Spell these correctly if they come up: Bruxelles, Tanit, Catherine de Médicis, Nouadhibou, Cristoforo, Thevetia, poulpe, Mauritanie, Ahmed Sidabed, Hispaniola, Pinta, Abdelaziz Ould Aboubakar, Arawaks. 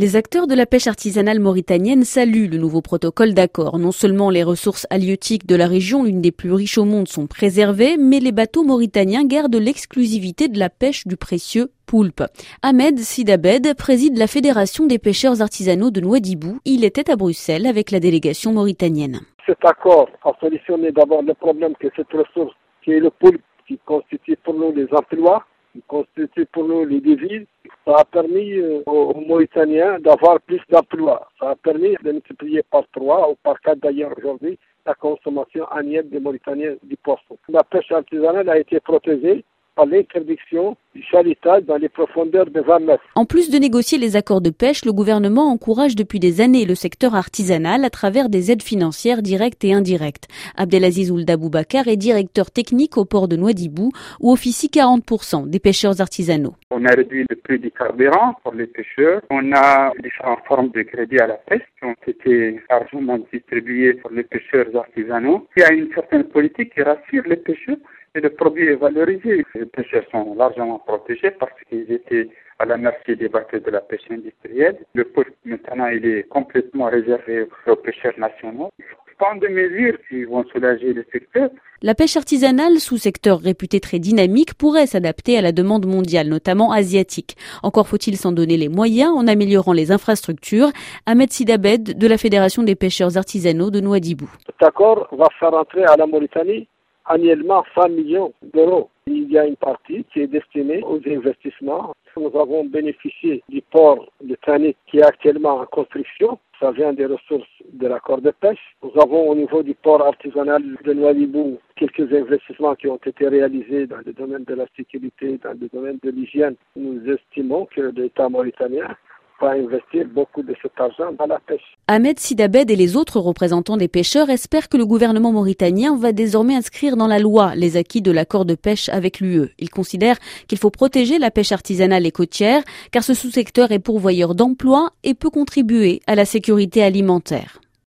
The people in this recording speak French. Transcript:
Les acteurs de la pêche artisanale mauritanienne saluent le nouveau protocole d'accord. Non seulement les ressources halieutiques de la région, l'une des plus riches au monde, sont préservées, mais les bateaux mauritaniens gardent l'exclusivité de la pêche du précieux poulpe. Ahmed Sidabed préside la Fédération des pêcheurs artisanaux de Nouadhibou. Il était à Bruxelles avec la délégation mauritanienne. Cet accord a solutionné d'abord le problème que cette ressource, qui est le poulpe, qui constitue pour nous les emplois, qui constitue pour nous les devises, ça a permis aux Mauritaniens d'avoir plus d'emplois. Ça a permis de multiplier par 3 ou par 4 d'ailleurs aujourd'hui la consommation annuelle des Mauritaniens du poisson. La pêche artisanale a été protégée par l'interdiction du chalutage dans les profondeurs de 20 mètres. En plus de négocier les accords de pêche, le gouvernement encourage depuis des années le secteur artisanal à travers des aides financières directes et indirectes. Abdelaziz Ould Aboubakar est directeur technique au port de Nouadhibou, où officient 40% des pêcheurs artisanaux. On a réduit le prix du carburant pour les pêcheurs. On a différentes formes de crédits à la pêche qui ont été largement distribués pour les pêcheurs artisanaux. Il y a une certaine politique qui rassure les pêcheurs et le produit est valorisé. Les pêcheurs sont largement protégés parce qu'ils étaient à la merci des bateaux de la pêche industrielle. Le poulpe, maintenant, il est complètement réservé aux pêcheurs nationaux. Tant de mesures qui vont soulager le secteur. La pêche artisanale, sous-secteur réputé très dynamique, pourrait s'adapter à la demande mondiale, notamment asiatique. Encore faut-il s'en donner les moyens en améliorant les infrastructures. Ahmed Sidabed, de la Fédération des pêcheurs artisanaux de Nouadhibou. Cet accord va faire entrer à la Mauritanie annuellement 100 millions d'euros. Il y a une partie qui est destinée aux investissements. Nous avons bénéficié du port de Tanit qui est actuellement en construction. Ça vient des ressources de l'accord de pêche. Nous avons au niveau du port artisanal de Nouadhibou quelques investissements qui ont été réalisés dans le domaine de la sécurité, dans le domaine de l'hygiène. Nous estimons que l'État mauritanien va investir beaucoup de cet argent dans la pêche. Ahmed Sidabed et les autres représentants des pêcheurs espèrent que le gouvernement mauritanien va désormais inscrire dans la loi les acquis de l'accord de pêche avec l'UE. Ils considèrent qu'il faut protéger la pêche artisanale et côtière car ce sous-secteur est pourvoyeur d'emplois et peut contribuer à la sécurité alimentaire.